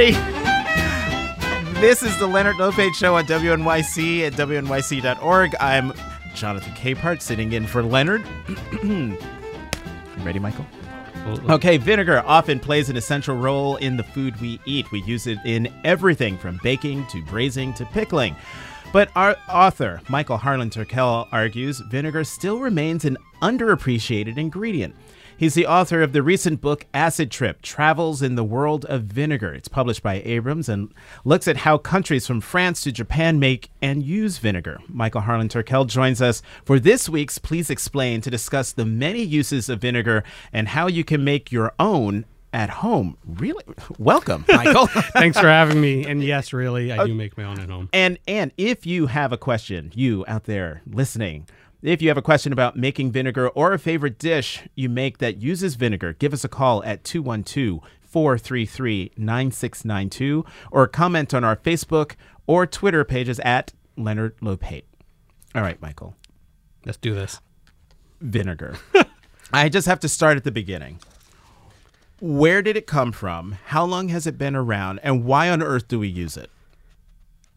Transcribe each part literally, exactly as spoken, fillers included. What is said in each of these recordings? Andy. This is the Leonard Lopate Show on W N Y C at W N Y C dot org. I'm Jonathan Capehart sitting in for Leonard. Ready, Michael? Okay, vinegar often plays an essential role in the food we eat. We use it in everything from baking to braising to pickling. But our author, Michael Harlan Turkell, argues vinegar still remains an underappreciated ingredient. He's the author of the recent book, Acid Trip, Travels in the World of Vinegar. It's published by Abrams and looks at how countries from France to Japan make and use vinegar. Michael Harlan Turkell joins us for this week's Please Explain to discuss the many uses of vinegar and how you can make your own at home. Really? Welcome, Michael. Thanks for having me. And yes, really, I uh, do make my own at home. And, and if you have a question, you out there listening, if you have a question about making vinegar or a favorite dish you make that uses vinegar, give us a call at two one two, four three three, nine six nine two or comment on our Facebook or Twitter pages at Leonard Lopate. All right, Michael. Let's do this. Vinegar. I just have to start at the beginning. Where did it come from? How long has it been around? And why on earth do we use it?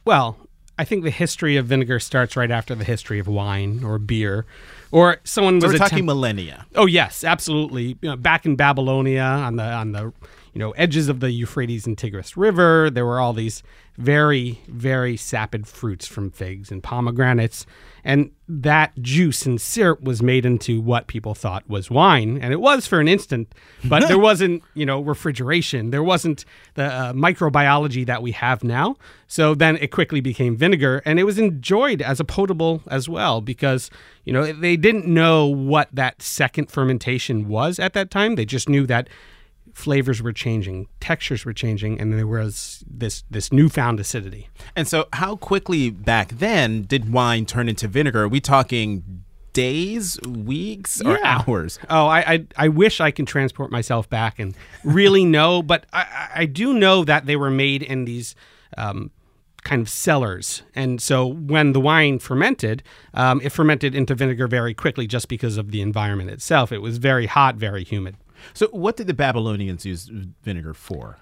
Well, I think the history of vinegar starts right after the history of wine or beer, or someone was so we're talking attempt- millennia. Oh yes, absolutely. You know, back in Babylonia, on the on the you know edges of the Euphrates and Tigris River, there were all these very very sapid fruits from figs and pomegranates, and that juice and syrup was made into what people thought was wine, and it was for an instant. But there wasn't you know refrigeration, there wasn't the uh, microbiology that we have now. So then it quickly became vinegar, and it was enjoyed as a potable as well because, you know, they didn't know what that second fermentation was at that time. They just knew that flavors were changing, textures were changing, and there was this this newfound acidity. And so how quickly back then did wine turn into vinegar? Are we talking days, weeks, or yeah. hours? Oh, I, I I wish I can transport myself back and really know, but I, I do know that they were made in these... Um, kind of cellars. And so when the wine fermented, um, it fermented into vinegar very quickly just because of the environment itself. It was very hot, very humid. So what did the Babylonians use vinegar for?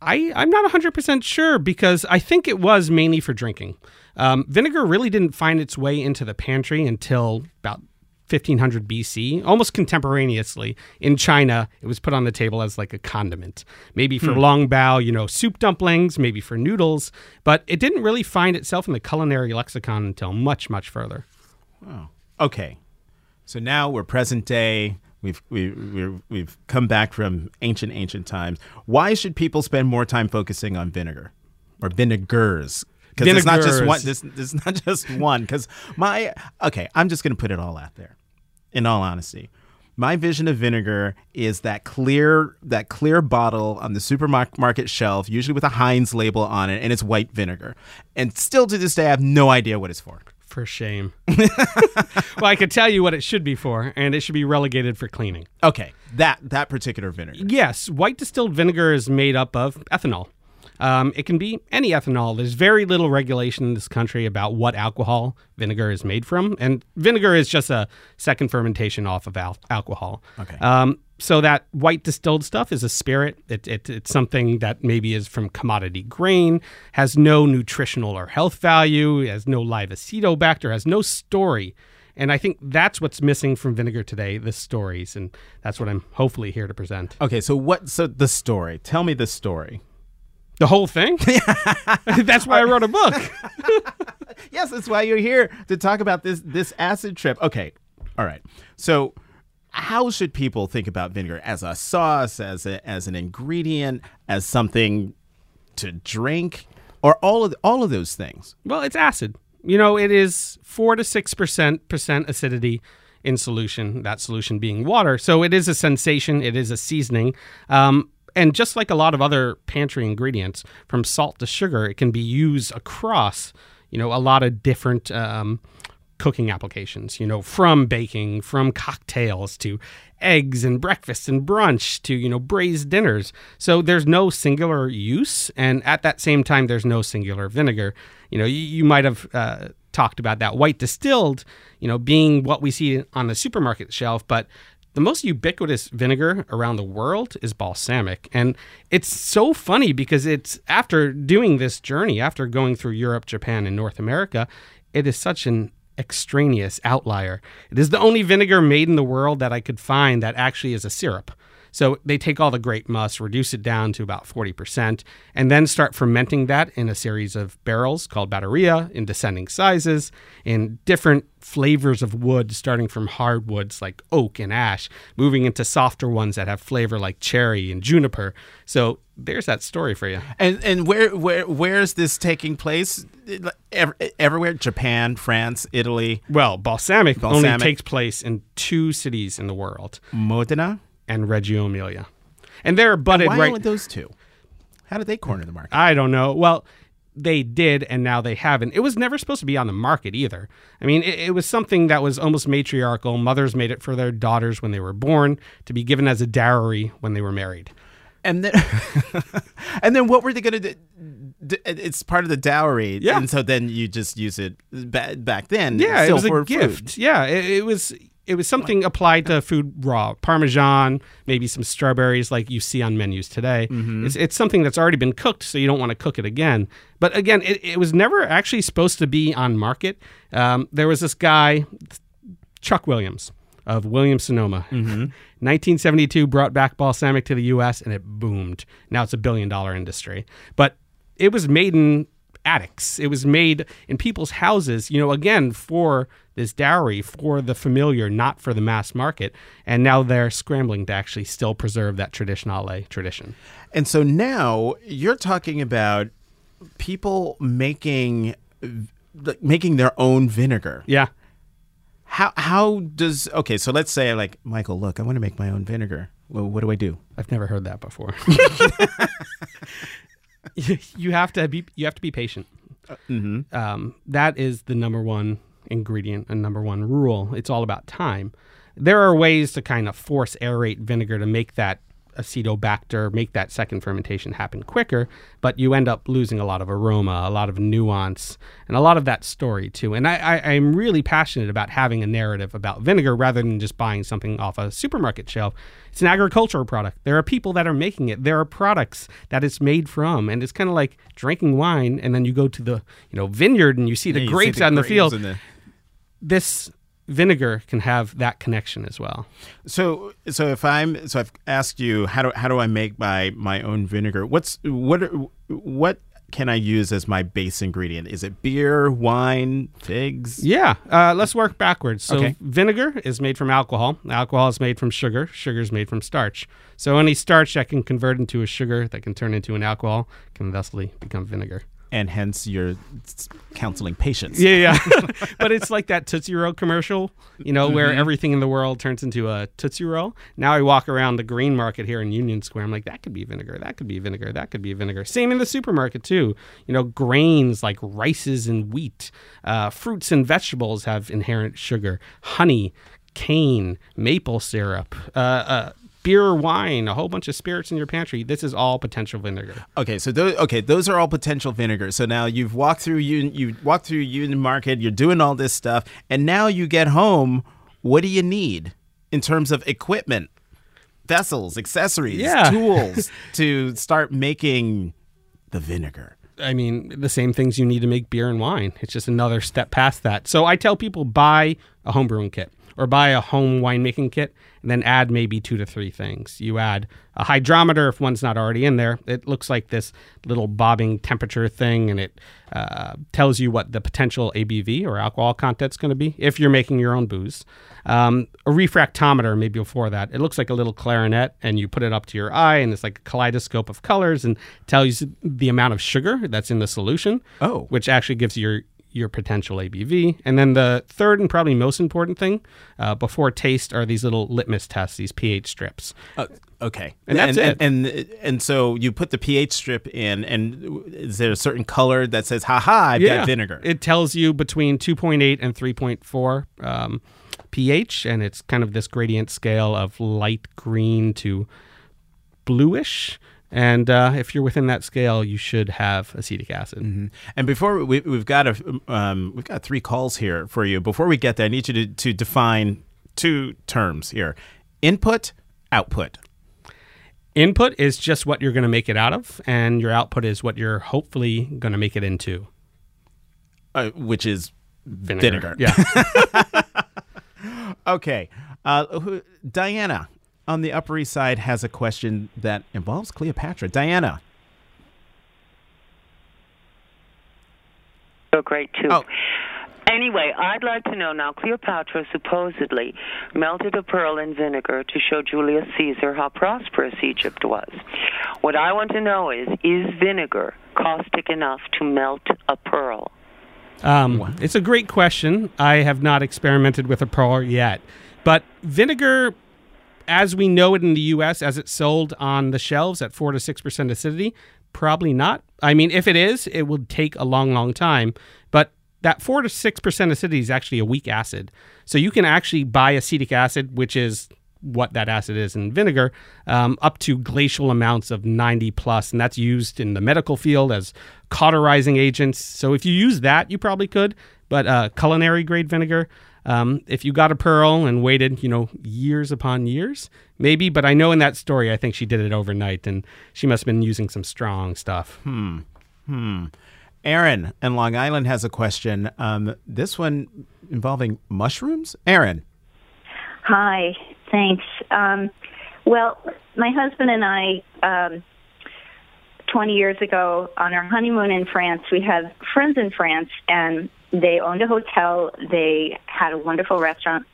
I, I'm not one hundred percent sure because I think it was mainly for drinking. Um, vinegar really didn't find its way into the pantry until about fifteen hundred B C, almost contemporaneously in China. It was put on the table as like a condiment, maybe for hmm. long bao, you know, soup dumplings, maybe for noodles, but it didn't really find itself in the culinary lexicon until much, much further. Wow. Okay. So now we're present day. We've we we've, we've come back from ancient, ancient times. Why should people spend more time focusing on vinegar or vinegars? Because it's not just one. This, this is not just one. Because my okay, I'm just going to put it all out there. In all honesty, my vision of vinegar is that clear that clear bottle on the supermarket shelf, usually with a Heinz label on it, and it's white vinegar. And still to this day, I have no idea what it's for. For shame. Well, I could tell you what it should be for, and it should be relegated for cleaning. Okay, that that particular vinegar. Yes, white distilled vinegar is made up of ethanol. Um, it can be any ethanol. There's very little regulation in this country about what alcohol vinegar is made from. And vinegar is just a second fermentation off of al- alcohol. Okay. Um, so that white distilled stuff is a spirit. It, it, it's something that maybe is from commodity grain, has no nutritional or health value, has no live acetobacter, has no story. And I think that's what's missing from vinegar today, the stories. And that's what I'm hopefully here to present. Okay, so what? So the story. Tell me the story. The whole thing? That's why I wrote a book. Yes, that's why you're here to talk about this this acid trip. Okay. All right. So how should people think about vinegar as a sauce, as a, as an ingredient, as something to drink, or all of all of those things? Well, it's acid. You know, it is four to six percent acidity in solution, that solution being water. So it is a sensation, it is a seasoning. Um And just like a lot of other pantry ingredients, from salt to sugar, it can be used across, you know, a lot of different um, cooking applications, you know, from baking, from cocktails to eggs and breakfast and brunch to, you know, braised dinners. So there's no singular use. And at that same time, there's no singular vinegar. You know, you, you might have uh, talked about that white distilled, you know, being what we see on the supermarket shelf, but The most ubiquitous vinegar around the world is balsamic. And it's so funny because it's after doing this journey, after going through Europe, Japan, and North America, it is such an extraneous outlier. It is the only vinegar made in the world that I could find that actually is a syrup. So they take all the grape must, reduce it down to about forty percent, and then start fermenting that in a series of barrels called batteria in descending sizes, in different flavors of wood, starting from hardwoods like oak and ash, moving into softer ones that have flavor like cherry and juniper. So there's that story for you. And and where where where is this taking place? Everywhere? Japan, France, Italy? Well, balsamic, balsamic only takes place in two cities in the world. Modena? And Reggio Emilia. And they're butted why right... Why only those two? How did they corner the market? I don't know. Well, they did, and now they haven't. It was never supposed to be on the market either. I mean, it, it was something that was almost matriarchal. Mothers made it for their daughters when they were born to be given as a dowry when they were married. And then, and then what were they going to do? It's part of the dowry, yeah. And so then you just use it back then. Yeah, it was a gift. Food. Yeah, it, it was... It was something applied to food raw, Parmesan, maybe some strawberries like you see on menus today. Mm-hmm. It's, it's something that's already been cooked, so you don't want to cook it again. But again, it, it was never actually supposed to be on market. Um, there was this guy, Chuck Williams of Williams-Sonoma. Mm-hmm. nineteen seventy-two brought back balsamic to the U S and it boomed. Now it's a billion-dollar industry. But it was made in attics. It was made in people's houses, you know, again, for this dowry, for the familiar, not for the mass market. And now they're scrambling to actually still preserve that traditionale tradition. And so now you're talking about people making making their own vinegar. Yeah. How how does, okay, so let's say like, Michael, look, I want to make my own vinegar. Well, what do I do? I've never heard that before. You have to be you have to be patient. Mm-hmm. Um, that is the number one ingredient and number one rule. It's all about time. There are ways to kind of force aerate vinegar to make that acetobacter, make that second fermentation happen quicker, but you end up losing a lot of aroma, a lot of nuance, and a lot of that story too. And I, I, I'm really passionate about having a narrative about vinegar rather than just buying something off a supermarket shelf. It's an agricultural product. There are people that are making it. There are products that it's made from, and it's kind of like drinking wine, and then you go to the you know vineyard and you see the yeah, grapes out in the field. The... This vinegar can have that connection as well. So, so if I'm, so I've asked you, how do how do I make my my own vinegar? What's what what can I use as my base ingredient? Is it beer, wine, figs? Yeah, uh, let's work backwards. So, okay. Vinegar is made from alcohol. Alcohol is made from sugar. Sugar is made from starch. So, any starch that can convert into a sugar that can turn into an alcohol can thusly become vinegar. And hence you're counseling patients. Yeah, yeah. But it's like that Tootsie Roll commercial, you know, mm-hmm. where everything in the world turns into a Tootsie Roll. Now I walk around the green market here in Union Square. I'm like, that could be vinegar. That could be vinegar. That could be vinegar. Same in the supermarket, too. You know, grains like rices and wheat, uh, fruits and vegetables have inherent sugar, honey, cane, maple syrup, uh, uh beer, wine, a whole bunch of spirits in your pantry. This is all potential vinegar. Okay, so those, okay, those are all potential vinegar. So now you've walked through you you walked through Union Market. You're doing all this stuff, and now you get home. What do you need in terms of equipment, vessels, accessories, yeah. tools to start making the vinegar? I mean, the same things you need to make beer and wine. It's just another step past that. So I tell people buy a homebrewing kit. Or buy a home winemaking kit and then add maybe two to three things. You add a hydrometer if one's not already in there. It looks like this little bobbing temperature thing, and it uh, tells you what the potential A B V or alcohol content's going to be if you're making your own booze. Um, a refractometer maybe before that. It looks like a little clarinet, and you put it up to your eye, and it's like a kaleidoscope of colors and tells you the amount of sugar that's in the solution, oh. which actually gives you your your potential A B V. And then the third and probably most important thing uh, before taste are these little litmus tests, these pH strips. Uh, okay. And that's and, it. And, and and so you put the pH strip in, and is there a certain color that says, ha-ha, I've yeah. got vinegar? It tells you between two point eight and three point four um, pH, and it's kind of this gradient scale of light green to bluish. And uh, if you're within that scale, you should have acetic acid. Mm-hmm. And before we, we've got a um, we've got three calls here for you. Before we get there, I need you to, to define two terms here: Input, output. Input is just what you're going to make it out of, and your output is what you're hopefully going to make it into. Uh, which is vinegar. vinegar. Yeah. Okay. Uh, who, Diana on the Upper East Side has a question that involves Cleopatra. Diana. So great, too. Oh. Anyway, I'd like to know now, Cleopatra supposedly melted a pearl in vinegar to show Julius Caesar how prosperous Egypt was. What I want to know is, is vinegar caustic enough to melt a pearl? Um, it's a great question. I have not experimented with a pearl yet. But vinegar, as we know it in the U S, as it's sold on the shelves at four to six percent acidity, probably not. I mean, if it is, it will take a long, long time. But that four to six percent acidity is actually a weak acid. So you can actually buy acetic acid, which is what that acid is in vinegar, um, up to glacial amounts of ninety plus. And that's used in the medical field as cauterizing agents. So if you use that, you probably could. But uh, culinary grade vinegar, um, if you got a pearl and waited, you know, years upon years, maybe. But I know in that story, I think she did it overnight, and she must have been using some strong stuff. Hmm. Hmm. Aaron in Long Island has a question. Um, this one involving mushrooms. Aaron. Hi, thanks. Um, well, my husband and I, um, twenty years ago on our honeymoon in France, we had friends in France, and they owned a hotel. They had a wonderful restaurant.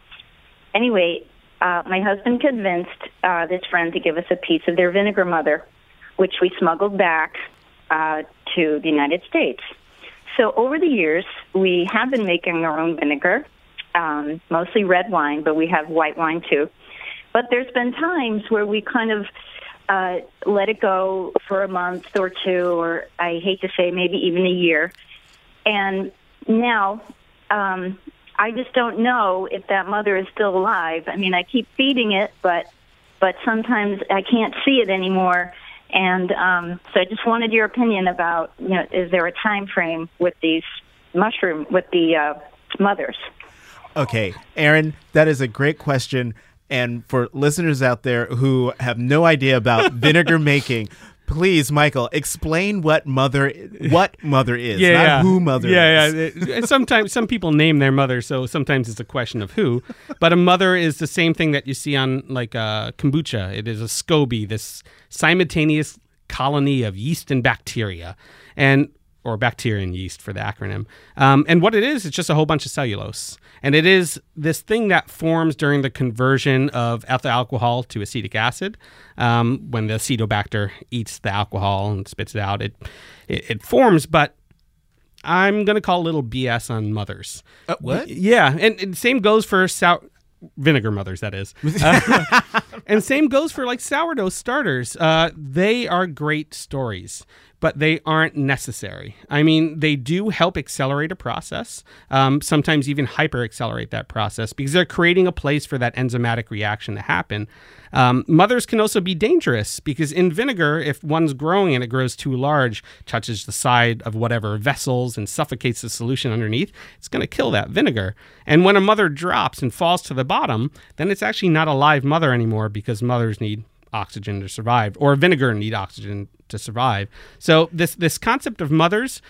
Anyway, uh, my husband convinced uh, this friend to give us a piece of their vinegar mother, which we smuggled back Uh, to the United States. So over the years, we have been making our own vinegar, um, mostly red wine, but we have white wine too. But there's been times where we kind of uh, let it go for a month or two, or I hate to say maybe even a year. And now um, I just don't know if that mother is still alive. I mean, I keep feeding it, but but sometimes I can't see it anymore. And um, so I just wanted your opinion about, you know, is there a time frame with these mushroom, with the uh, mothers? Okay, Aaron, that is a great question. And for listeners out there who have no idea about vinegar making, please, Michael, explain what mother what mother is, yeah, not yeah. who mother yeah, is. Yeah, yeah. Sometimes some people name their mother, so sometimes it's a question of who. But a mother is the same thing that you see on like uh, kombucha. It is a SCOBY, this simultaneous colony of yeast and bacteria, and or bacteria and yeast for the acronym. Um, and what it is, it's just a whole bunch of cellulose. And it is this thing that forms during the conversion of ethyl alcohol to acetic acid. Um, when the acetobacter eats the alcohol and spits it out, it it, it forms. But I'm going to call a little B S on mothers. Uh, what? Yeah. And, and same goes for sour... vinegar mothers, that is. Uh, and same goes for like sourdough starters. Uh, they are great stories, but they aren't necessary. I mean, they do help accelerate a process, um, sometimes even hyper-accelerate that process because they're creating a place for that enzymatic reaction to happen. Um, mothers can also be dangerous because in vinegar, if one's growing and it grows too large, touches the side of whatever vessels and suffocates the solution underneath, it's going to kill that vinegar. And when a mother drops and falls to the bottom, then it's actually not a live mother anymore because mothers need oxygen to survive, or vinegar need oxygen to survive. So this this concept of mothers,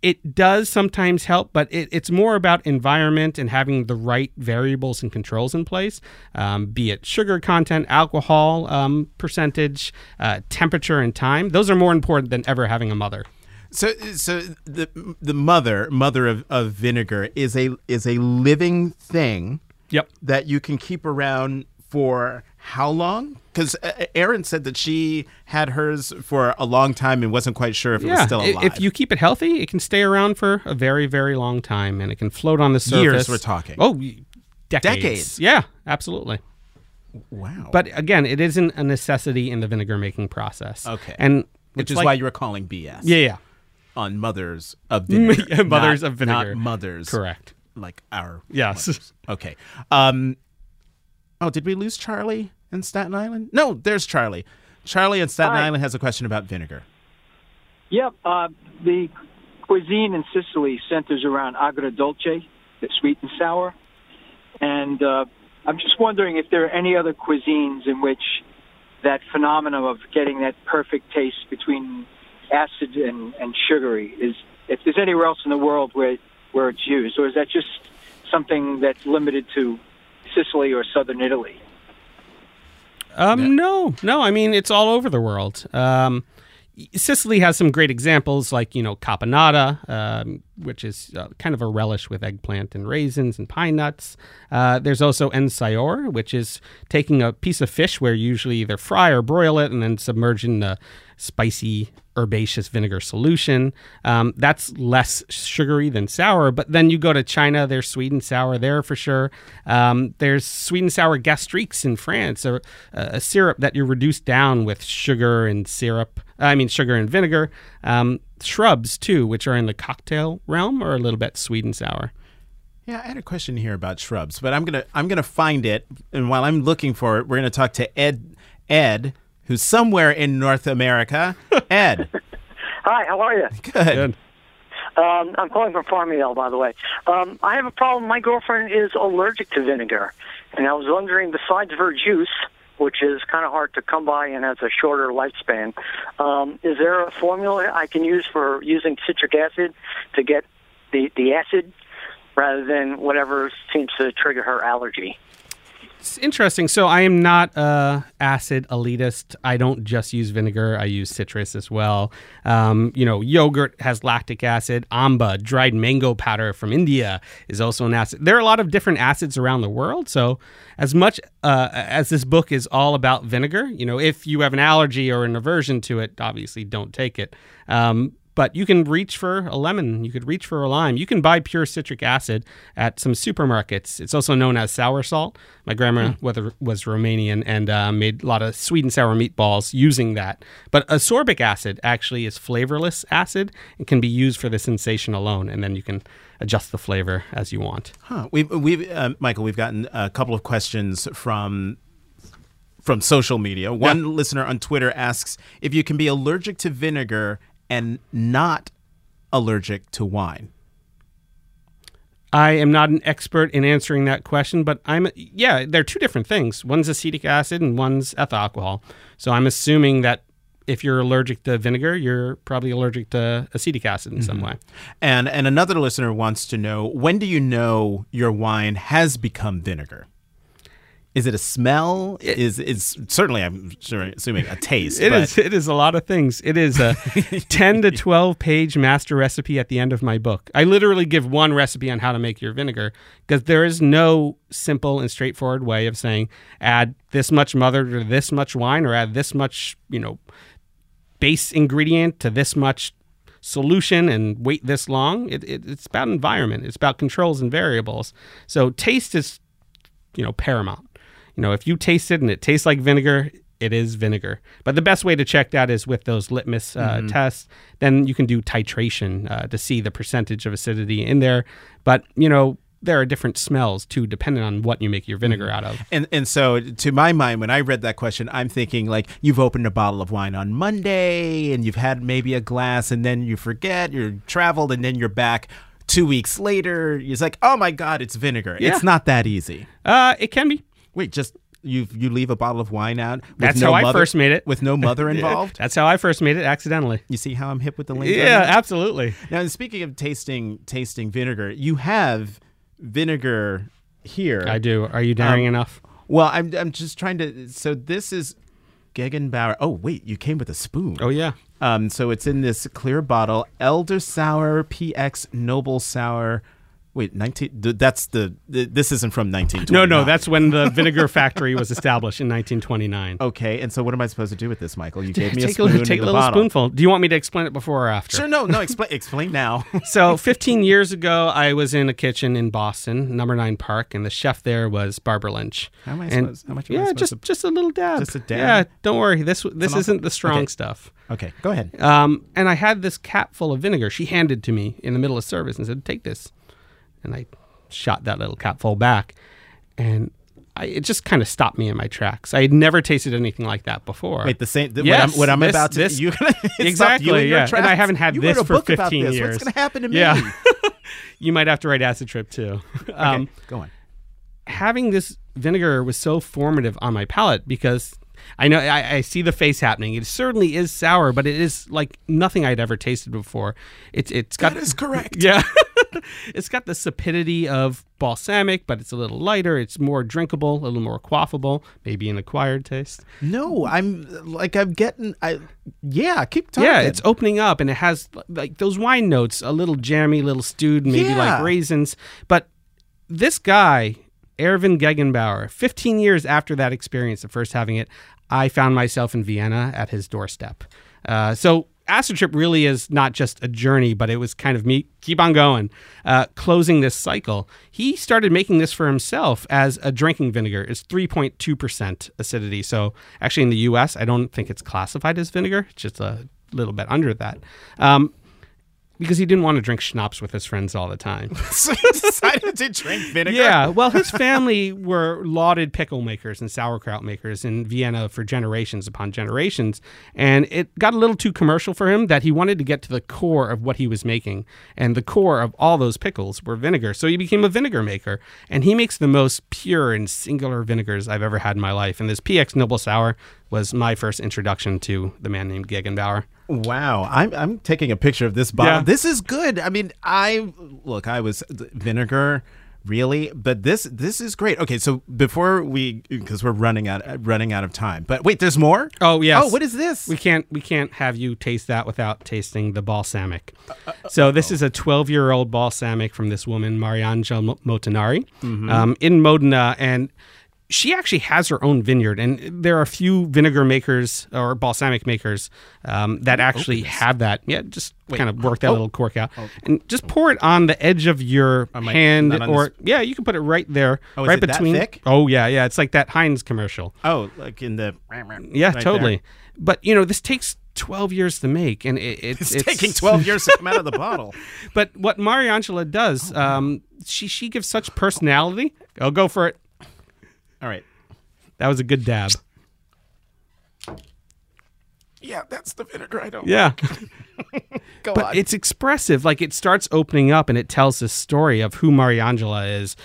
it does sometimes help, but it, it's more about environment and having the right variables and controls in place, um, be it sugar content, alcohol um, percentage, uh, temperature and time. Those are more important than ever having a mother. So, so the the mother mother of, of vinegar is a is a living thing. Yep. That you can keep around for how long? Because Aaron said that she had hers for a long time and wasn't quite sure if yeah, it was still alive. If you keep it healthy, it can stay around for a very, very long time, and it can float on the surface. Years we're talking. Oh, decades. Decades. Yeah, absolutely. Wow. But again, it isn't a necessity in the vinegar-making process. Okay. And Which is like, why you were calling B S. Yeah, yeah. On mothers of vinegar. Mothers not, of vinegar. Not mothers. Correct. Like our Yes. Mothers. Okay. Um, oh, did we lose Charlie? In Staten Island? No, there's Charlie. Charlie in Staten Hi. Island has a question about vinegar. Yep. Uh, the cuisine in Sicily centers around agrodolce, the sweet and sour. And uh, I'm just wondering if there are any other cuisines in which that phenomenon of getting that perfect taste between acid and, and sugary is, if there's anywhere else in the world where where it's used, or is that just something that's limited to Sicily or southern Italy? Um, no, no. I mean, it's all over the world. Um, Sicily has some great examples, like, you know, caponata, um, which is uh, kind of a relish with eggplant and raisins and pine nuts. Uh, there's also ensaior, which is taking a piece of fish where you usually either fry or broil it and then submerge in a spicy herbaceous vinegar solution. Um, that's less sugary than sour, but then you go to China, there's sweet and sour there for sure. Um, there's sweet and sour gastriques in France, a, a syrup that you reduce down with sugar and syrup, I mean sugar and vinegar. Um, shrubs too, which are in the cocktail realm, are a little bit sweet and sour. Yeah, I had a question here about shrubs, but I'm gonna I'm gonna find it, and while I'm looking for it, we're gonna talk to Ed Ed. Who's somewhere in North America. Ed. Hi, how are you? Good. Good. Um, I'm calling from Farmingdale, by the way. Um, I have a problem. My girlfriend is allergic to vinegar, and I was wondering, besides verjuice, which is kind of hard to come by and has a shorter lifespan, um, is there a formula I can use for using citric acid to get the, the acid rather than whatever seems to trigger her allergy? It's interesting. So I am not a acid elitist. I don't just use vinegar. I use citrus as well. Um, you know, yogurt has lactic acid. Amba, dried mango powder from India, is also an acid. There are a lot of different acids around the world. So as much uh, as this book is all about vinegar, you know, if you have an allergy or an aversion to it, obviously don't take it. Um, But you can reach for a lemon. You could reach for a lime. You can buy pure citric acid at some supermarkets. It's also known as sour salt. My grandma mm. was Romanian and uh, made a lot of sweet and sour meatballs using that. But ascorbic acid actually is flavorless acid and can be used for the sensation alone. And then you can adjust the flavor as you want. Huh. We've, we've uh, Michael, we've gotten a couple of questions from... from social media. One yeah. listener on Twitter asks, if you can be allergic to vinegar and not allergic to wine? I am not an expert in answering that question, but I'm, yeah, they're two different things. One's acetic acid and one's ethyl alcohol. So I'm assuming that if you're allergic to vinegar, you're probably allergic to acetic acid in mm-hmm. some way. And and another listener wants to know, when do you know your wine has become vinegar? Is it a smell? It, is is certainly, I'm sure, assuming a taste. It but. is. It is a lot of things. It is a ten to twelve page master recipe at the end of my book. I literally give one recipe on how to make your vinegar because there is no simple and straightforward way of saying add this much mother to this much wine or add this much, you know, base ingredient to this much solution and wait this long. It, it it's about environment. It's about controls and variables. So taste is, you know, paramount. You know, if you taste it and it tastes like vinegar, it is vinegar. But the best way to check that is with those litmus uh, mm-hmm. tests. Then you can do titration uh, to see the percentage of acidity in there. But, you know, there are different smells, too, depending on what you make your vinegar out of. And and so to my mind, when I read that question, I'm thinking, like, you've opened a bottle of wine on Monday and you've had maybe a glass and then you forget, you're traveled, and then you're back two weeks later. It's like, oh, my God, it's vinegar. Yeah. It's not that easy. Uh, it can be. Wait, just you you leave a bottle of wine out? With That's no how I mother, first made it. With no mother involved? That's how I first made it, accidentally. You see how I'm hip with the lingo? Yeah, absolutely. Now, speaking of tasting tasting vinegar, you have vinegar here. I do. Are you daring um, enough? Well, I'm I'm just trying to... So this is Gegenbauer. Oh, wait, you came with a spoon. Oh, yeah. Um. So it's in this clear bottle, Elder Sour P X Noble Sour... Wait, nineteen? That's the. This isn't from nineteen twenty-nine. No, no, that's when the vinegar factory was established in nineteen twenty-nine. Okay, and so what am I supposed to do with this, Michael? You gave me a spoon. Take a, take a little bottle. Spoonful. Do you want me to explain it before or after? Sure, no, no, explain. Explain now. So, fifteen years ago, I was in a kitchen in Boston, Number Nine Park, and the chef there was Barbara Lynch. How am I and, supposed? How much? Am yeah, I supposed just to, just a little dab. Just a dab. Yeah, don't worry. This this Some isn't awesome. the strong okay. stuff. Okay, go ahead. Um, and I had this cap full of vinegar. She handed to me in the middle of service and said, "Take this." And I shot that little capful back, and I, it just kind of stopped me in my tracks. I had never tasted anything like that before. Wait, the same? Th- yes, what I'm, what I'm this, about to this, you exactly, you in your yeah. Tracks. And I haven't had you this for fifteen this. years. What's going to happen to me? Yeah. You might have to write Acid Trip too. Um, okay, go on. Having this vinegar was so formative on my palate because I know I, I see the face happening. It certainly is sour, but it is like nothing I'd ever tasted before. It's it's got that is correct. Yeah, it's got the sapidity of balsamic, but it's a little lighter. It's more drinkable, a little more quaffable, maybe an acquired taste. No, I'm like I'm getting. I yeah, keep talking. Yeah, it's opening up, and it has like those wine notes, a little jammy, little stewed, maybe yeah. like raisins. But this guy, Erwin Gegenbauer, fifteen years after that experience of first having it, I found myself in Vienna at his doorstep. Uh, so Acid Trip really is not just a journey, but it was kind of me, keep on going, uh, closing this cycle. He started making this for himself as a drinking vinegar. It's three point two percent acidity. So actually in the U S, I don't think it's classified as vinegar. It's just a little bit under that. Um, Because he didn't want to drink schnapps with his friends all the time. So he decided to drink vinegar? Yeah. Well, his family were lauded pickle makers and sauerkraut makers in Vienna for generations upon generations. And it got a little too commercial for him that he wanted to get to the core of what he was making. And the core of all those pickles were vinegar. So he became a vinegar maker. And he makes the most pure and singular vinegars I've ever had in my life. And this P X Noble Sour was my first introduction to the man named Gegenbauer. Wow, I'm I'm taking a picture of this bottle. Yeah. This is good. I mean, I look, I was vinegar, really, but this this is great. Okay, so before we, because we're running out running out of time. But wait, there's more? Oh yes. Oh, what is this? We can't we can't have you taste that without tasting the balsamic. Uh, uh, so this oh. is a twelve year old balsamic from this woman, Mariangela Montanari, mm-hmm. um, in Modena, and she actually has her own vineyard, and there are a few vinegar makers or balsamic makers um, that actually oh, have that. Yeah, just Wait, kind of work that oh, little cork out. Oh, and just pour it on the edge of your I, hand. or this. Yeah, you can put it right there. Oh, right is it between, that thick? Oh, yeah, yeah. It's like that Heinz commercial. Oh, like in the... Yeah, right totally. There. But, you know, this takes twelve years to make, and it, it, it's, it's taking twelve years to come out of the bottle. But what Mariangela does, oh, um, she, she gives such personality. I'll go for it. All right. That was a good dab. Yeah, that's the vinegar I don't yeah. like. Go but on. But it's expressive. Like, it starts opening up, and it tells this story of who Mariangela is,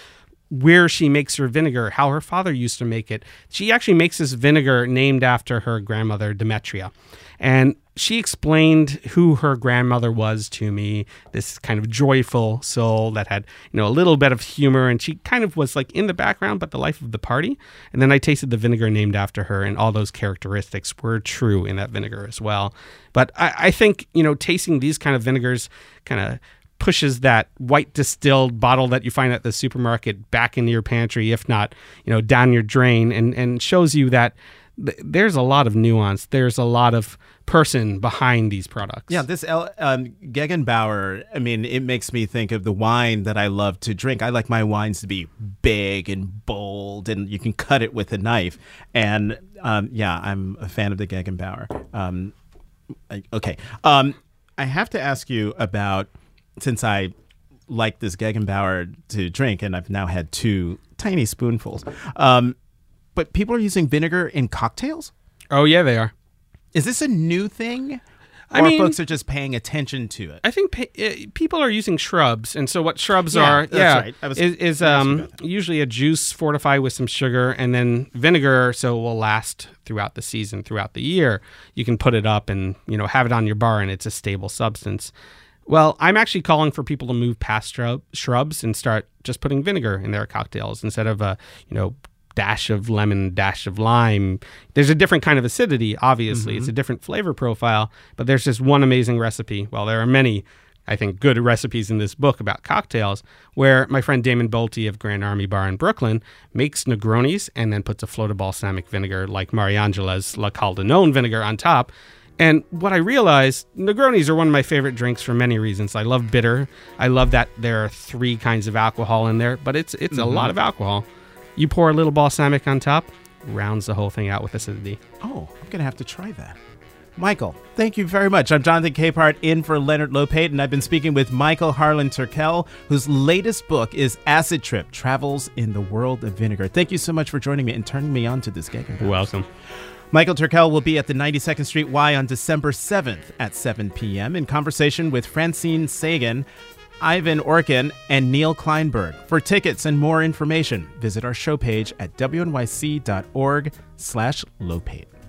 where she makes her vinegar, how her father used to make it. She actually makes this vinegar named after her grandmother, Demetria. And she explained who her grandmother was to me, this kind of joyful soul that had, you know, a little bit of humor. And she kind of was like in the background, but the life of the party. And then I tasted the vinegar named after her, and all those characteristics were true in that vinegar as well. But I, I think, you know, tasting these kind of vinegars kind of pushes that white distilled bottle that you find at the supermarket back into your pantry, if not, you know, down your drain, and, and shows you that th- there's a lot of nuance. There's a lot of person behind these products. Yeah, this um, Gegenbauer, I mean, it makes me think of the wine that I love to drink. I like my wines to be big and bold, and you can cut it with a knife. And um, yeah, I'm a fan of the Gegenbauer. Um, I, okay. Um, I have to ask you about, since I like this Gegenbauer to drink, and I've now had two tiny spoonfuls, um, but people are using vinegar in cocktails? Oh, yeah, they are. Is this a new thing? Or I mean, folks are just paying attention to it? I think pa- people are using shrubs. And so what shrubs yeah, are that's yeah, right. I was, is, is I was um, usually a juice fortified with some sugar and then vinegar, so it will last throughout the season, throughout the year. You can put it up and, you know, have it on your bar, and it's a stable substance. Well, I'm actually calling for people to move past shrub- shrubs and start just putting vinegar in their cocktails instead of, a, you know, dash of lemon, dash of lime. There's a different kind of acidity, obviously. Mm-hmm. It's a different flavor profile, but there's just one amazing recipe. Well, there are many, I think, good recipes in this book about cocktails, where my friend Damon Bolte of Grand Army Bar in Brooklyn makes Negronis and then puts a float of balsamic vinegar like Mariangela's La Caldenone vinegar on top. And what I realized, Negronis are one of my favorite drinks for many reasons. I love bitter. I love that there are three kinds of alcohol in there, but it's it's mm-hmm. a lot of alcohol. You pour a little balsamic on top, rounds the whole thing out with acidity. Oh, I'm going to have to try that. Michael, thank you very much. I'm Jonathan Capehart, in for Leonard Lopate, and I've been speaking with Michael Harlan Turkell, whose latest book is Acid Trip, Travels in the World of Vinegar. Thank you so much for joining me and turning me on to this gig. You're welcome. Michael Turkell will be at the ninety-second Street Y on December seventh at seven p.m. in conversation with Francine Sagan, Ivan Orkin, and Neil Kleinberg. For tickets and more information, visit our show page at w n y c dot org slash Lopate.